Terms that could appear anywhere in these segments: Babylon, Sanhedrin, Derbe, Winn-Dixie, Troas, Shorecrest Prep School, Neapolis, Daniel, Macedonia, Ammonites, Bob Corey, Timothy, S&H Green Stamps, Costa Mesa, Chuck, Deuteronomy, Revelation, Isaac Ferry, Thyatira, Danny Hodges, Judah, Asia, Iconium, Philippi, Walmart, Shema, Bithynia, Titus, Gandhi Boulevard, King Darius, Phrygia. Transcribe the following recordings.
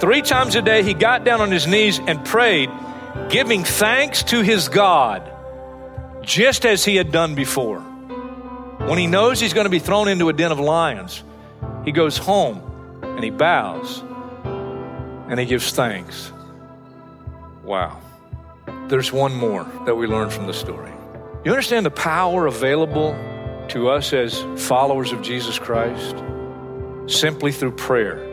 Three times a day, he got down on his knees and prayed, giving thanks to his God, just as he had done before. When he knows he's going to be thrown into a den of lions, he goes home and he bows and he gives thanks. Wow. There's one more that we learn from the story. You understand the power available to us as followers of Jesus Christ? Simply through prayer.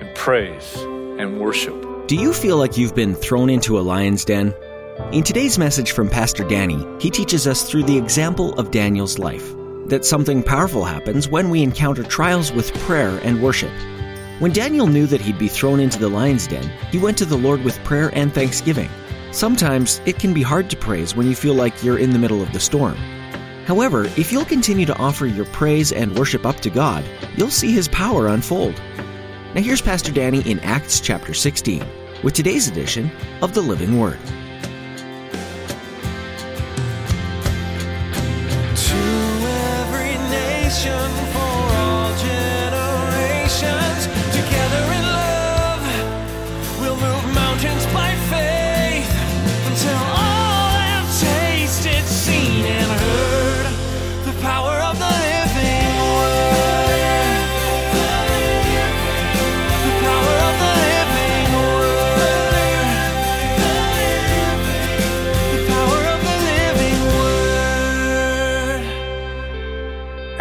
And praise and worship. Do you feel like you've been thrown into a lion's den? In today's message from Pastor Danny, he teaches us through the example of Daniel's life that something powerful happens when we encounter trials with prayer and worship. When Daniel knew that he'd be thrown into the lion's den, he went to the Lord with prayer and thanksgiving. Sometimes it can be hard to praise when you feel like you're in the middle of the storm. However, if you'll continue to offer your praise and worship up to God, you'll see His power unfold. Now here's Pastor Danny in Acts chapter 16 with today's edition of The Living Word.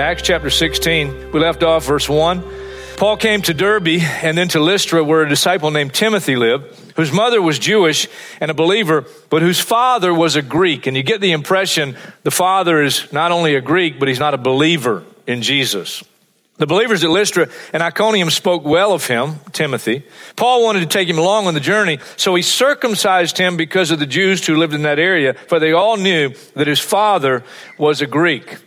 Acts chapter 16, we left off verse 1. Paul came to Derbe and then to Lystra, where a disciple named Timothy lived, whose mother was Jewish and a believer, but whose father was a Greek. And you get the impression the father is not only a Greek, but he's not a believer in Jesus. The believers at Lystra and Iconium spoke well of him, Timothy. Paul wanted to take him along on the journey, so he circumcised him because of the Jews who lived in that area, for they all knew that his father was a Greek.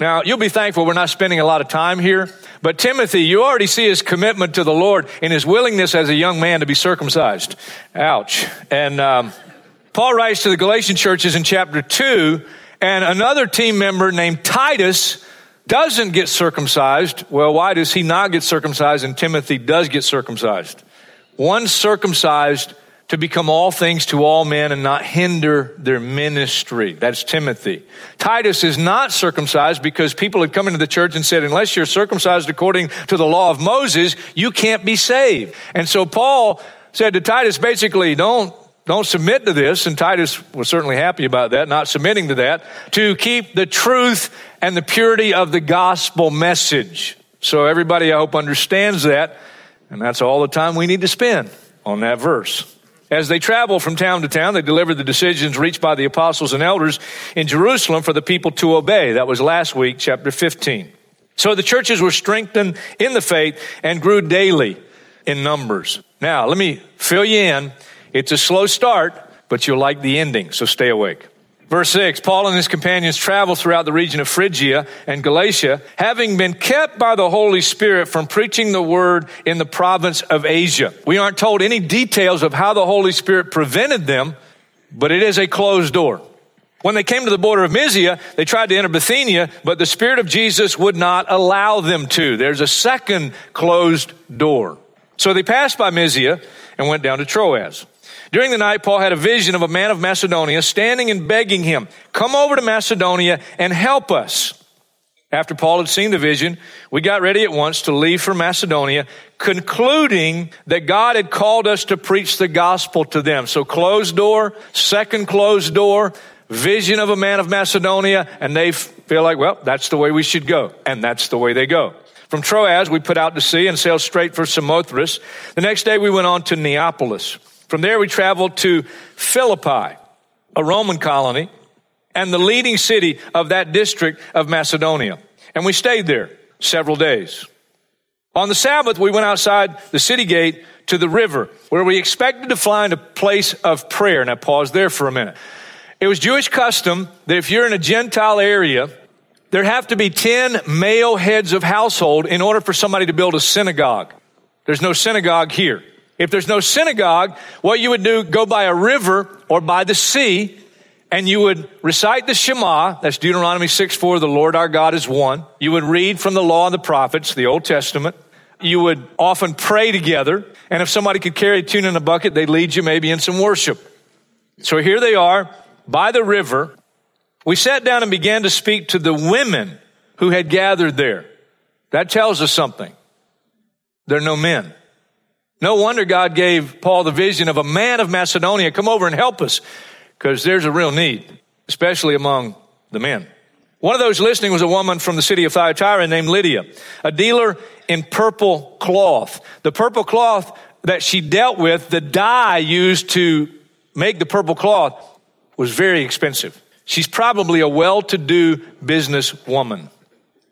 Now, you'll be thankful we're not spending a lot of time here, but Timothy, you already see his commitment to the Lord and his willingness as a young man to be circumcised. Ouch. And Paul writes to the Galatian churches in chapter 2, and another team member named Titus doesn't get circumcised. Well, why does he not get circumcised and Timothy does get circumcised? One circumcised to become all things to all men and not hinder their ministry. That's Timothy. Titus is not circumcised because people had come into the church and said, unless you're circumcised according to the law of Moses, you can't be saved. And so Paul said to Titus, basically, don't submit to this. And Titus was certainly happy about that, not submitting to that, to keep the truth and the purity of the gospel message. So everybody, I hope, understands that. And that's all the time we need to spend on that verse. As they traveled from town to town, they delivered the decisions reached by the apostles and elders in Jerusalem for the people to obey. That was last week, chapter 15. So the churches were strengthened in the faith and grew daily in numbers. Now, let me fill you in. It's a slow start, but you'll like the ending, so stay awake. Verse 6, Paul and his companions traveled throughout the region of Phrygia and Galatia, having been kept by the Holy Spirit from preaching the word in the province of Asia. We aren't told any details of how the Holy Spirit prevented them, but it is a closed door. When they came to the border of Mysia, they tried to enter Bithynia, but the Spirit of Jesus would not allow them to. There's a second closed door. So they passed by Mysia and went down to Troas. During the night, Paul had a vision of a man of Macedonia standing and begging him, come over to Macedonia and help us. After Paul had seen the vision, we got ready at once to leave for Macedonia, concluding that God had called us to preach the gospel to them. So closed door, second closed door, vision of a man of Macedonia, and they feel like, well, that's the way we should go. And that's the way they go. From Troas, we put out to sea and sailed straight for Samothrace. The next day, we went on to Neapolis. From there, we traveled to Philippi, a Roman colony, and the leading city of that district of Macedonia. And we stayed there several days. On the Sabbath, we went outside the city gate to the river, where we expected to find a place of prayer. Now, pause there for a minute. It was Jewish custom that if you're in a Gentile area, there'd have to be 10 male heads of household in order for somebody to build a synagogue. There's no synagogue here. If there's no synagogue, what you would do, go by a river or by the sea, and you would recite the Shema. That's Deuteronomy 6:4, the Lord our God is one. You would read from the law and the prophets, the Old Testament. You would often pray together. And if somebody could carry a tune in a bucket, they'd lead you maybe in some worship. So here they are by the river. We sat down and began to speak to the women who had gathered there. That tells us something. There are no men. No wonder God gave Paul the vision of a man of Macedonia, come over and help us, because there's a real need, especially among the men. One of those listening was a woman from the city of Thyatira named Lydia, a dealer in purple cloth. The purple cloth that she dealt with, the dye used to make the purple cloth, was very expensive. She's probably a well-to-do businesswoman.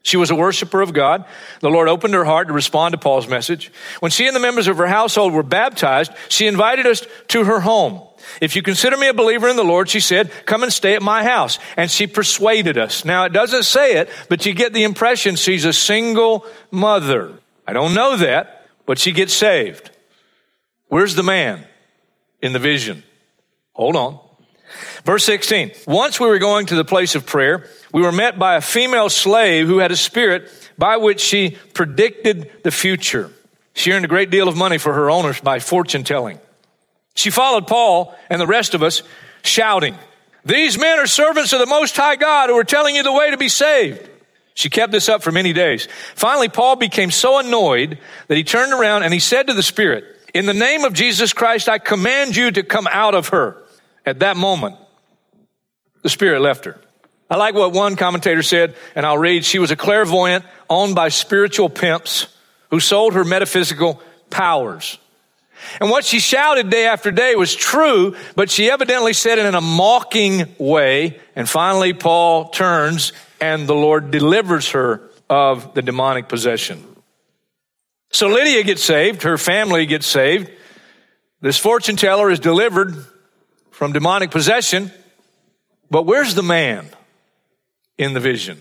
She was a worshiper of God. The Lord opened her heart to respond to Paul's message. When she and the members of her household were baptized, she invited us to her home. If you consider me a believer in the Lord, she said, come and stay at my house. And she persuaded us. Now, it doesn't say it, but you get the impression she's a single mother. I don't know that, but she gets saved. Where's the man in the vision? Hold on. Verse 16, once we were going to the place of prayer, we were met by a female slave who had a spirit by which she predicted the future. She earned a great deal of money for her owners by fortune telling. She followed Paul and the rest of us, shouting, these men are servants of the Most High God who are telling you the way to be saved. She kept this up for many days. Finally, Paul became so annoyed that he turned around and he said to the spirit, in the name of Jesus Christ, I command you to come out of her. At that moment, the spirit left her. I like what one commentator said, and I'll read. She was a clairvoyant owned by spiritual pimps who sold her metaphysical powers. And what she shouted day after day was true, but she evidently said it in a mocking way. And finally, Paul turns, and the Lord delivers her of the demonic possession. So Lydia gets saved. Her family gets saved. This fortune teller is delivered from demonic possession, but where's the man in the vision?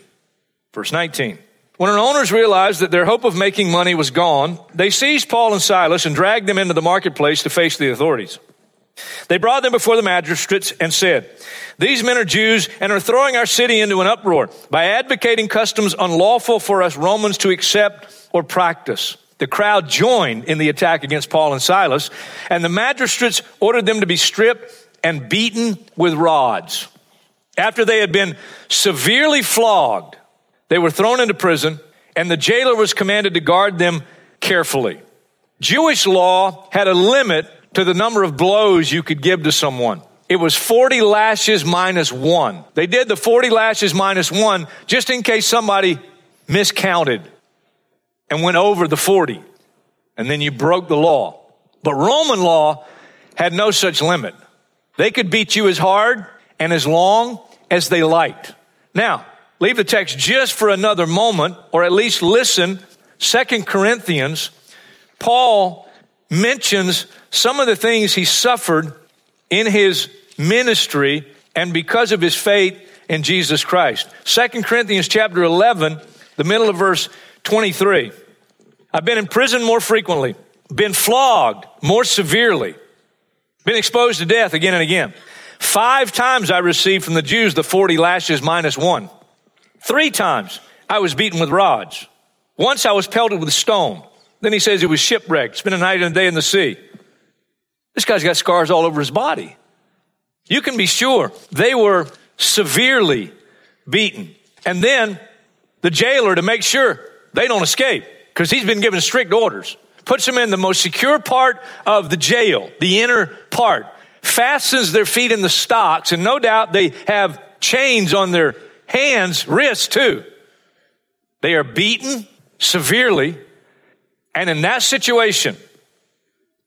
Verse 19. When her owners realized that their hope of making money was gone, they seized Paul and Silas and dragged them into the marketplace to face the authorities. They brought them before the magistrates and said, these men are Jews and are throwing our city into an uproar by advocating customs unlawful for us Romans to accept or practice. The crowd joined in the attack against Paul and Silas, and the magistrates ordered them to be stripped and beaten with rods. After they had been severely flogged, they were thrown into prison, and the jailer was commanded to guard them carefully. Jewish law had a limit to the number of blows you could give to someone. It was 40 lashes minus one. They did the 40 lashes minus one just in case somebody miscounted and went over the 40, and then you broke the law. But Roman law had no such limit. They could beat you as hard and as long as they liked. Now, leave the text just for another moment, or at least listen. 2 Corinthians, Paul mentions some of the things he suffered in his ministry and because of his faith in Jesus Christ. 2 Corinthians chapter 11, the middle of verse 23. I've been in prison more frequently, been flogged more severely, been exposed to death again and again. 5 times I received from the Jews the 40 lashes minus one. 3 times I was beaten with rods. Once I was pelted with a stone. Then he says he was shipwrecked, spent a night and a day in the sea. This guy's got scars all over his body. You can be sure they were severely beaten. And then the jailer, to make sure they don't escape, because he's been given strict orders, puts them in the most secure part of the jail, the inner part, fastens their feet in the stocks, and no doubt they have chains on their hands, wrists too. They are beaten severely, and in that situation,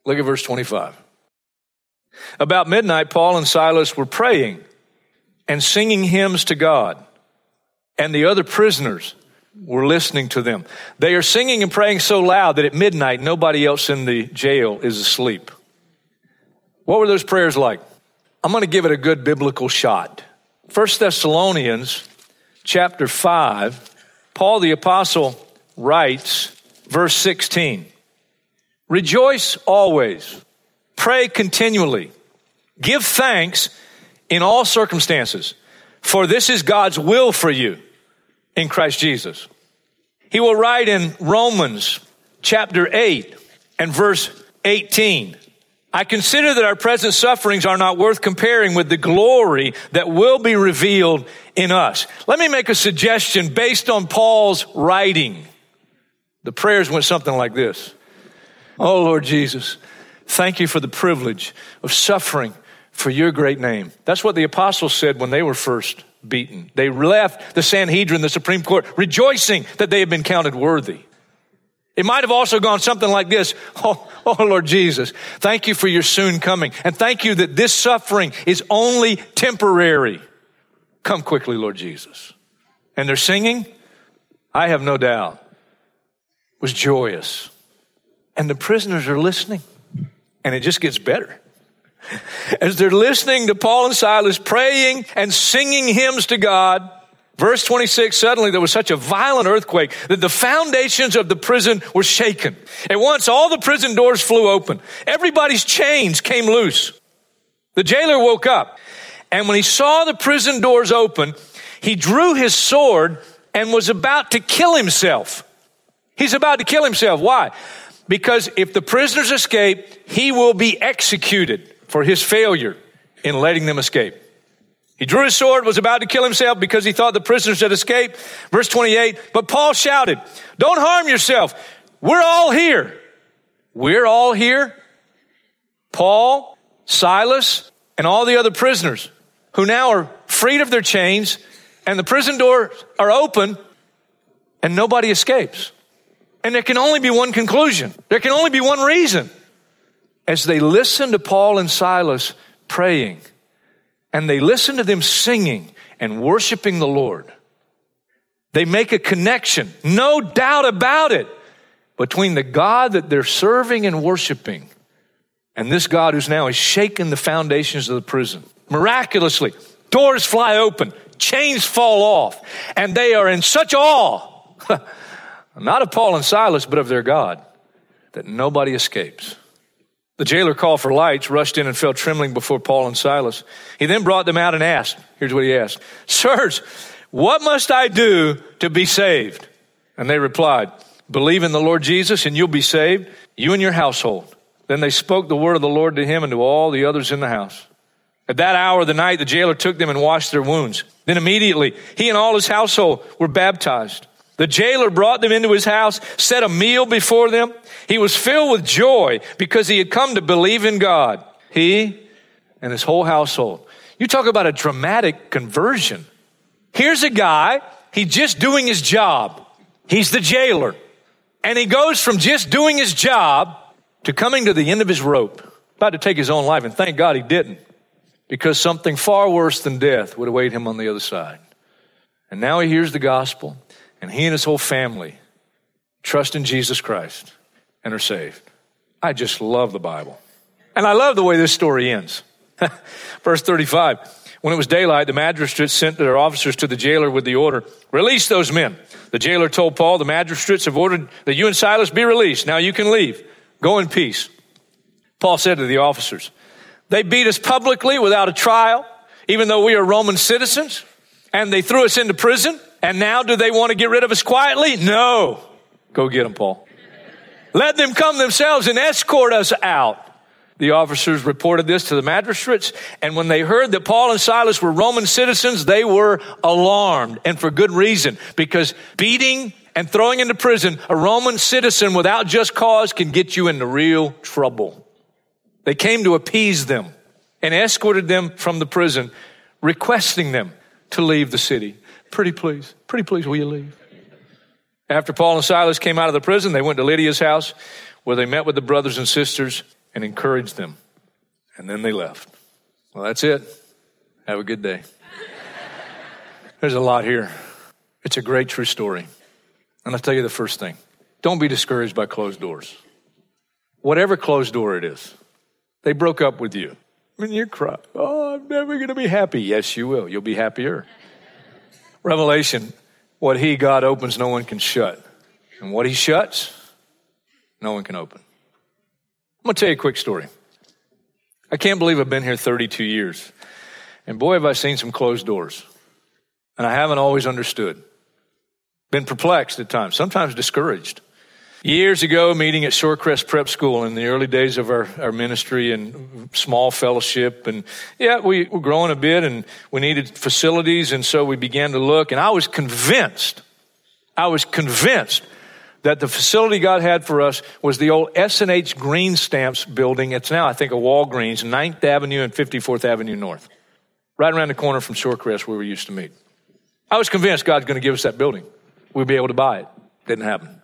look at verse 25. About midnight, Paul and Silas were praying and singing hymns to God, and the other prisoners were listening to them. They are singing and praying so loud that at midnight, nobody else in the jail is asleep. What were those prayers like? I'm going to give it a good biblical shot. 1 Thessalonians chapter 5, Paul the apostle writes, verse 16, rejoice always, pray continually, give thanks in all circumstances, for this is God's will for you in Christ Jesus. He will write in Romans chapter 8 and verse 18, I consider that our present sufferings are not worth comparing with the glory that will be revealed in us. Let me make a suggestion based on Paul's writing. The prayers went something like this. Oh, Lord Jesus, thank you for the privilege of suffering for your great name. That's what the apostles said when they were first beaten. They left the Sanhedrin, the Supreme Court, rejoicing that they had been counted worthy. It might have also gone something like this. Oh, Lord Jesus, thank you for your soon coming. And thank you that this suffering is only temporary. Come quickly, Lord Jesus. And they're singing, I have no doubt, was joyous. And the prisoners are listening. And it just gets better. As they're listening to Paul and Silas praying and singing hymns to God, verse 26, suddenly there was such a violent earthquake that the foundations of the prison were shaken. At once, all the prison doors flew open. Everybody's chains came loose. The jailer woke up, and when he saw the prison doors open, he drew his sword and was about to kill himself. He's about to kill himself. Why? Because if the prisoners escape, he will be executed for his failure in letting them escape. He drew his sword, was about to kill himself because he thought the prisoners had escaped. Verse 28, but Paul shouted, don't harm yourself. We're all here. We're all here. Paul, Silas, and all the other prisoners who now are freed of their chains and the prison doors are open and nobody escapes. And there can only be one conclusion. There can only be one reason. As they listen to Paul and Silas praying, and they listen to them singing and worshiping the Lord, they make a connection, no doubt about it, between the God that they're serving and worshiping and this God who's now has shaken the foundations of the prison. Miraculously, doors fly open, chains fall off, and they are in such awe, not of Paul and Silas, but of their God, that nobody escapes. The jailer called for lights, rushed in and fell trembling before Paul and Silas. He then brought them out and asked, here's what he asked, sirs, what must I do to be saved? And they replied, believe in the Lord Jesus and you'll be saved, you and your household. Then they spoke the word of the Lord to him and to all the others in the house. At that hour of the night, the jailer took them and washed their wounds. Then immediately he and all his household were baptized. The jailer brought them into his house, set a meal before them. He was filled with joy because he had come to believe in God, he and his whole household. You talk about a dramatic conversion. Here's a guy, he's just doing his job. He's the jailer. And he goes from just doing his job to coming to the end of his rope, about to take his own life. And thank God he didn't, because something far worse than death would await him on the other side. And now he hears the gospel. And he and his whole family trust in Jesus Christ and are saved. I just love the Bible. And I love the way this story ends. Verse 35, when it was daylight, the magistrates sent their officers to the jailer with the order, release those men. The jailer told Paul, the magistrates have ordered that you and Silas be released. Now you can leave. Go in peace. Paul said to the officers, they beat us publicly without a trial, even though we are Roman citizens, and they threw us into prison. And now do they want to get rid of us quietly? No. Go get them, Paul. Let them come themselves and escort us out. The officers reported this to the magistrates, and when they heard that Paul and Silas were Roman citizens, they were alarmed, and for good reason, because beating and throwing into prison a Roman citizen without just cause can get you into real trouble. They came to appease them and escorted them from the prison, requesting them to leave the city. Pretty please, will you leave? After Paul and Silas came out of the prison, they went to Lydia's house where they met with the brothers and sisters and encouraged them. And then they left. Well, that's it. Have a good day. There's a lot here. It's a great true story. And I'll tell you the first thing. Don't be discouraged by closed doors. Whatever closed door it is, they broke up with you. And you cry, oh, I'm never going to be happy. Yes, you will. You'll be happier. Revelation, what he, God, opens, no one can shut. And what he shuts, no one can open. I'm going to tell you a quick story. I can't believe I've been here 32 years. And boy, have I seen some closed doors. And I haven't always understood. Been perplexed at times, sometimes discouraged. Years ago, meeting at Shorecrest Prep School in the early days of our ministry and small fellowship. And yeah, we were growing a bit and we needed facilities. And so we began to look. And I was convinced that the facility God had for us was the old S&H Green Stamps building. It's now, I think, a Walgreens, 9th Avenue and 54th Avenue North. Right around the corner from Shorecrest where we used to meet. I was convinced God's going to give us that building. We'd be able to buy it. Didn't happen.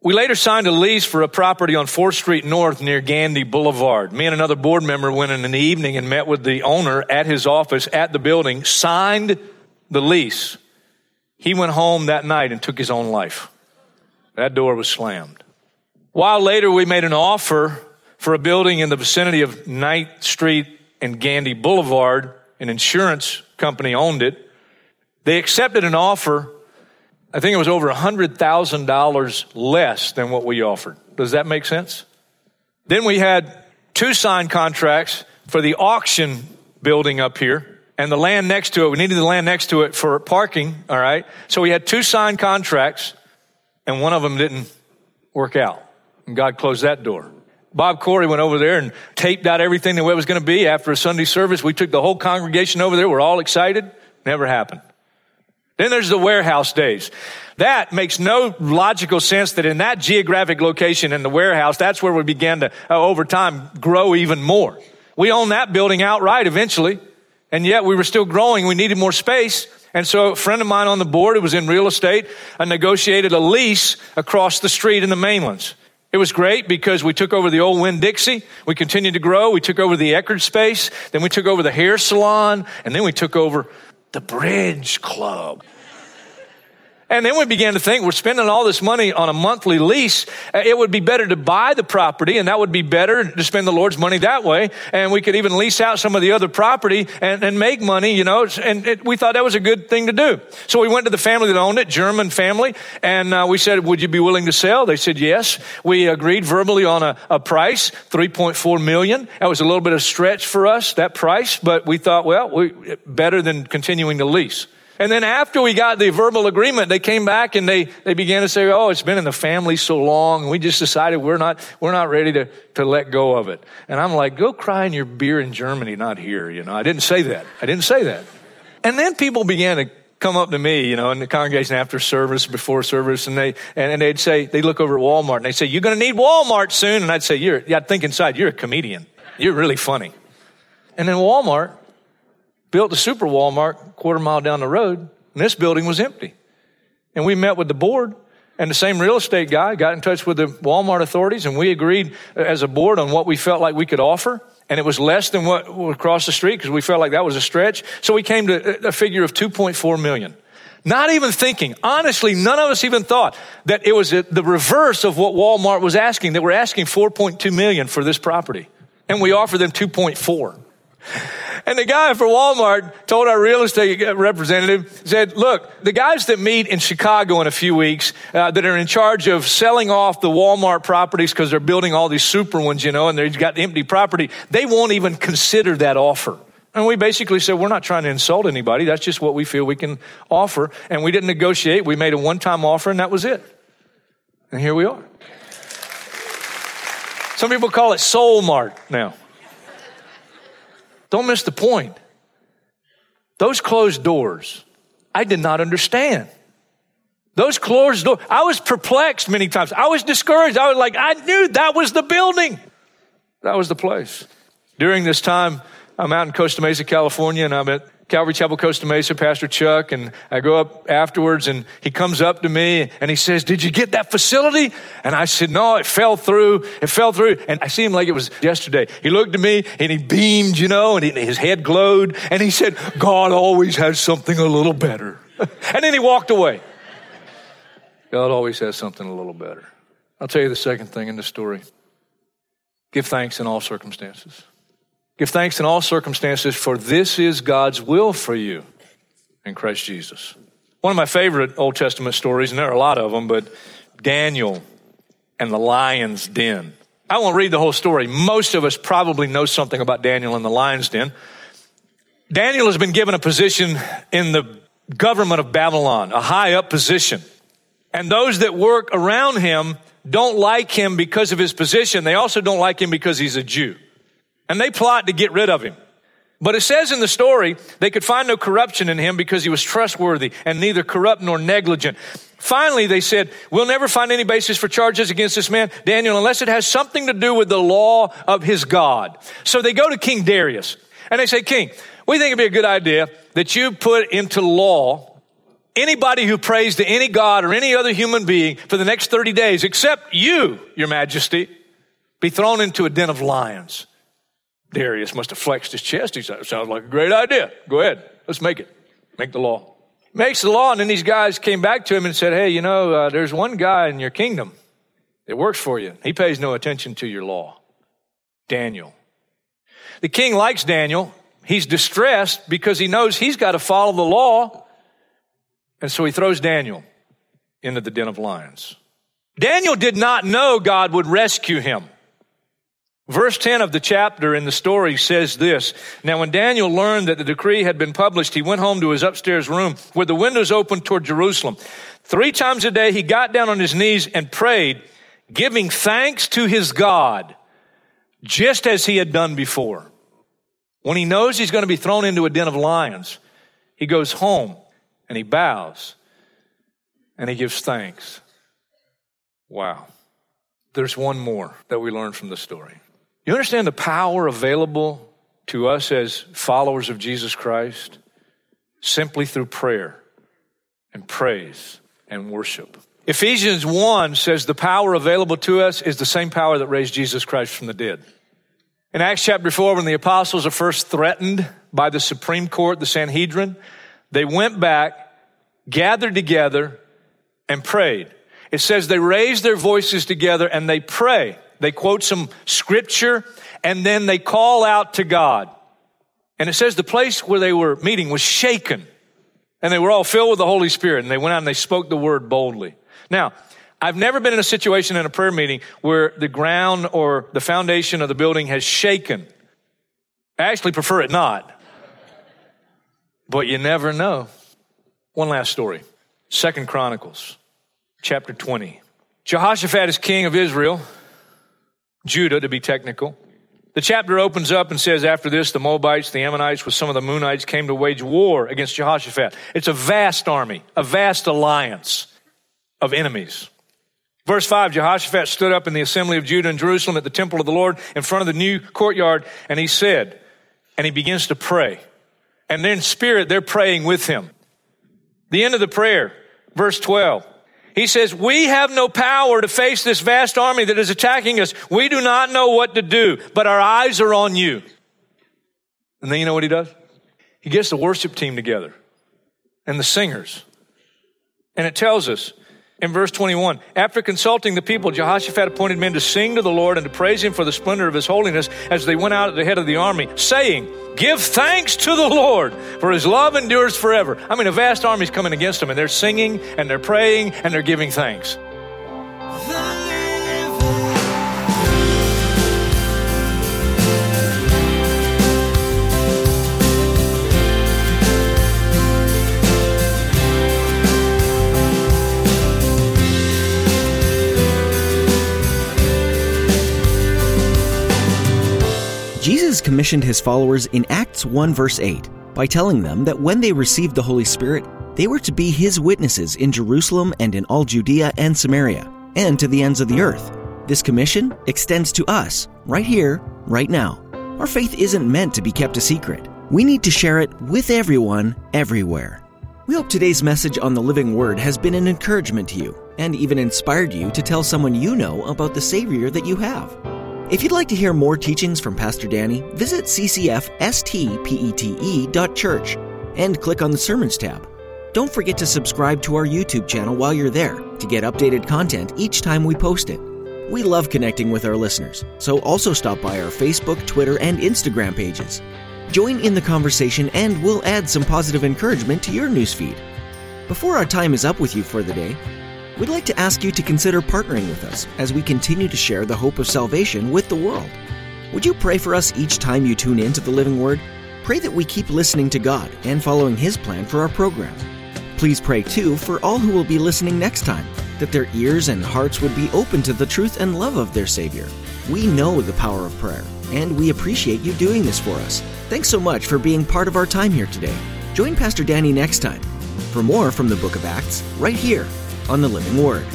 We later signed a lease for a property on 4th Street North near Gandhi Boulevard. Me and another board member went in the evening and met with the owner at his office at the building, signed the lease. He went home that night and took his own life. That door was slammed. While later we made an offer for a building in the vicinity of 9th Street and Gandhi Boulevard. An insurance company owned it. They accepted an offer. I think it was over $100,000 less than what we offered. Does that make sense? Then we had two signed contracts for the auction building up here and the land next to it. We needed the land next to it for parking, all right? So we had two signed contracts, and one of them didn't work out. And God closed that door. Bob Corey went over there and taped out everything the way it was going to be. After a Sunday service, we took the whole congregation over there. We're all excited. Never happened. Then there's the warehouse days. That makes no logical sense that in that geographic location in the warehouse, that's where we began to, over time, grow even more. We owned that building outright eventually, and yet we were still growing. We needed more space. And so a friend of mine on the board who was in real estate, I negotiated a lease across the street in the mainlands. It was great because we took over the old Winn-Dixie. We continued to grow. We took over the Eckerd space. Then we took over the hair salon. And then we took over the bridge club. And then we began to think, we're spending all this money on a monthly lease. It would be better to buy the property, and that would be better to spend the Lord's money that way. And we could even lease out some of the other property and make money, you know. And we thought that was a good thing to do. So we went to the family that owned it, German family, and we said, would you be willing to sell? They said, yes. We agreed verbally on a price, $3.4 million. That was a little bit of a stretch for us, that price, but we thought, well, better than continuing to lease. And then after we got the verbal agreement, they came back and they began to say, oh, it's been in the family so long. And we just decided we're not ready to let go of it. And I'm like, go cry in your beer in Germany, not here. You know, I didn't say that. And then people began to come up to me, you know, in the congregation after service, before service. And they'd say, they'd look over at Walmart and they'd say, you're going to need Walmart soon. And I'd say, I'd think inside, you're a comedian. You're really funny. And then Walmart built the super Walmart quarter mile down the road, and this building was empty. And we met with the board, and the same real estate guy got in touch with the Walmart authorities, and we agreed as a board on what we felt like we could offer, and it was less than what was across the street because we felt like that was a stretch. So we came to a figure of $2.4 million. Not even thinking, honestly, none of us even thought that it was the reverse of what Walmart was asking. They were asking $4.2 million for this property, and we offered them $2.4. And the guy for Walmart told our real estate representative, said, look, the guys that meet in Chicago in a few weeks that are in charge of selling off the Walmart properties because they're building all these super ones, you know, and they've got empty property, they won't even consider that offer. And we basically said, we're not trying to insult anybody. That's just what we feel we can offer. And we didn't negotiate. We made a one-time offer, and that was it. And here we are. Some people call it Soul Mart now. Don't miss the point. Those closed doors, I did not understand. Those closed doors, I was perplexed many times. I was discouraged. I was like, I knew that was the building. That was the place. During this time, I'm out in Costa Mesa, California, and I'm at Calvary Chapel, Costa Mesa, Pastor Chuck, and I go up afterwards, and he comes up to me, and he says, did you get that facility? And I said, no, it fell through, and I see him like it was yesterday. He looked at me, and he beamed, you know, and his head glowed, and he said, God always has something a little better. And then he walked away. God always has something a little better. I'll tell you the second thing in this story. Give thanks in all circumstances. Give thanks in all circumstances, for this is God's will for you in Christ Jesus. One of my favorite Old Testament stories, and there are a lot of them, but Daniel and the lion's den. I won't read the whole story. Most of us probably know something about Daniel and the lion's den. Daniel has been given a position in the government of Babylon, a high up position. And those that work around him don't like him because of his position. They also don't like him because he's a Jew. And they plot to get rid of him. But it says in the story, they could find no corruption in him because he was trustworthy and neither corrupt nor negligent. Finally, they said, we'll never find any basis for charges against this man, Daniel, unless it has something to do with the law of his God. So they go to King Darius and they say, King, we think it'd be a good idea that you put into law anybody who prays to any god or any other human being for the next 30 days, except you, your majesty, be thrown into a den of lions. Darius must have flexed his chest. He said, sounds like a great idea. Go ahead. Let's make it. Make the law. Makes the law, and then these guys came back to him and said, hey, there's one guy in your kingdom that works for you. He pays no attention to your law. Daniel. The king likes Daniel. He's distressed because he knows he's got to follow the law. And so he throws Daniel into the den of lions. Daniel did not know God would rescue him. Verse 10 of the chapter in the story says this, Now when Daniel learned that the decree had been published, he went home to his upstairs room where the windows opened toward Jerusalem. 3 times a day he got down on his knees and prayed, giving thanks to his God, just as he had done before. When he knows he's going to be thrown into a den of lions, he goes home and he bows and he gives thanks. Wow. There's one more that we learned from the story. You understand the power available to us as followers of Jesus Christ simply through prayer and praise and worship. Ephesians 1 says the power available to us is the same power that raised Jesus Christ from the dead. In Acts chapter 4, when the apostles are first threatened by the Supreme Court, the Sanhedrin, they went back, gathered together, and prayed. It says they raise their voices together and they pray. They quote some scripture, and then they call out to God. And it says the place where they were meeting was shaken, and they were all filled with the Holy Spirit, and they went out and they spoke the word boldly. Now, I've never been in a situation in a prayer meeting where the ground or the foundation of the building has shaken. I actually prefer it not. But you never know. One last story. 2 Chronicles, chapter 20. Jehoshaphat is king of Israel. Judah, to be technical. The chapter opens up and says, after this, the Moabites, the Ammonites, with some of the Moonites came to wage war against Jehoshaphat. It's a vast army, a vast alliance of enemies. Verse 5, Jehoshaphat stood up in the assembly of Judah and Jerusalem at the temple of the Lord in front of the new courtyard, and he said, and he begins to pray. And in spirit, they're praying with him. The end of the prayer, verse 12. He says, we have no power to face this vast army that is attacking us. We do not know what to do, but our eyes are on you. And then you know what he does? He gets the worship team together and the singers. And it tells us in verse 21, after consulting the people, Jehoshaphat appointed men to sing to the Lord and to praise him for the splendor of his holiness as they went out at the head of the army, saying, give thanks to the Lord, for his love endures forever. I mean, a vast army's coming against them, and they're singing, and they're praying, and they're giving thanks. Jesus commissioned his followers in Acts 1 verse 8 by telling them that when they received the Holy Spirit, they were to be his witnesses in Jerusalem and in all Judea and Samaria and to the ends of the earth. This commission extends to us right here, right now. Our faith isn't meant to be kept a secret. We need to share it with everyone, everywhere. We hope today's message on the Living Word has been an encouragement to you and even inspired you to tell someone you know about the Savior that you have. If you'd like to hear more teachings from Pastor Danny, visit ccfstpete.church and click on the Sermons tab. Don't forget to subscribe to our YouTube channel while you're there to get updated content each time we post it. We love connecting with our listeners, so also stop by our Facebook, Twitter, and Instagram pages. Join in the conversation and we'll add some positive encouragement to your newsfeed. Before our time is up with you for the day, we'd like to ask you to consider partnering with us as we continue to share the hope of salvation with the world. Would you pray for us each time you tune in to the Living Word? Pray that we keep listening to God and following His plan for our program. Please pray, too, for all who will be listening next time, that their ears and hearts would be open to the truth and love of their Savior. We know the power of prayer, and we appreciate you doing this for us. Thanks so much for being part of our time here today. Join Pastor Danny next time for more from the Book of Acts, right here on The Living Word.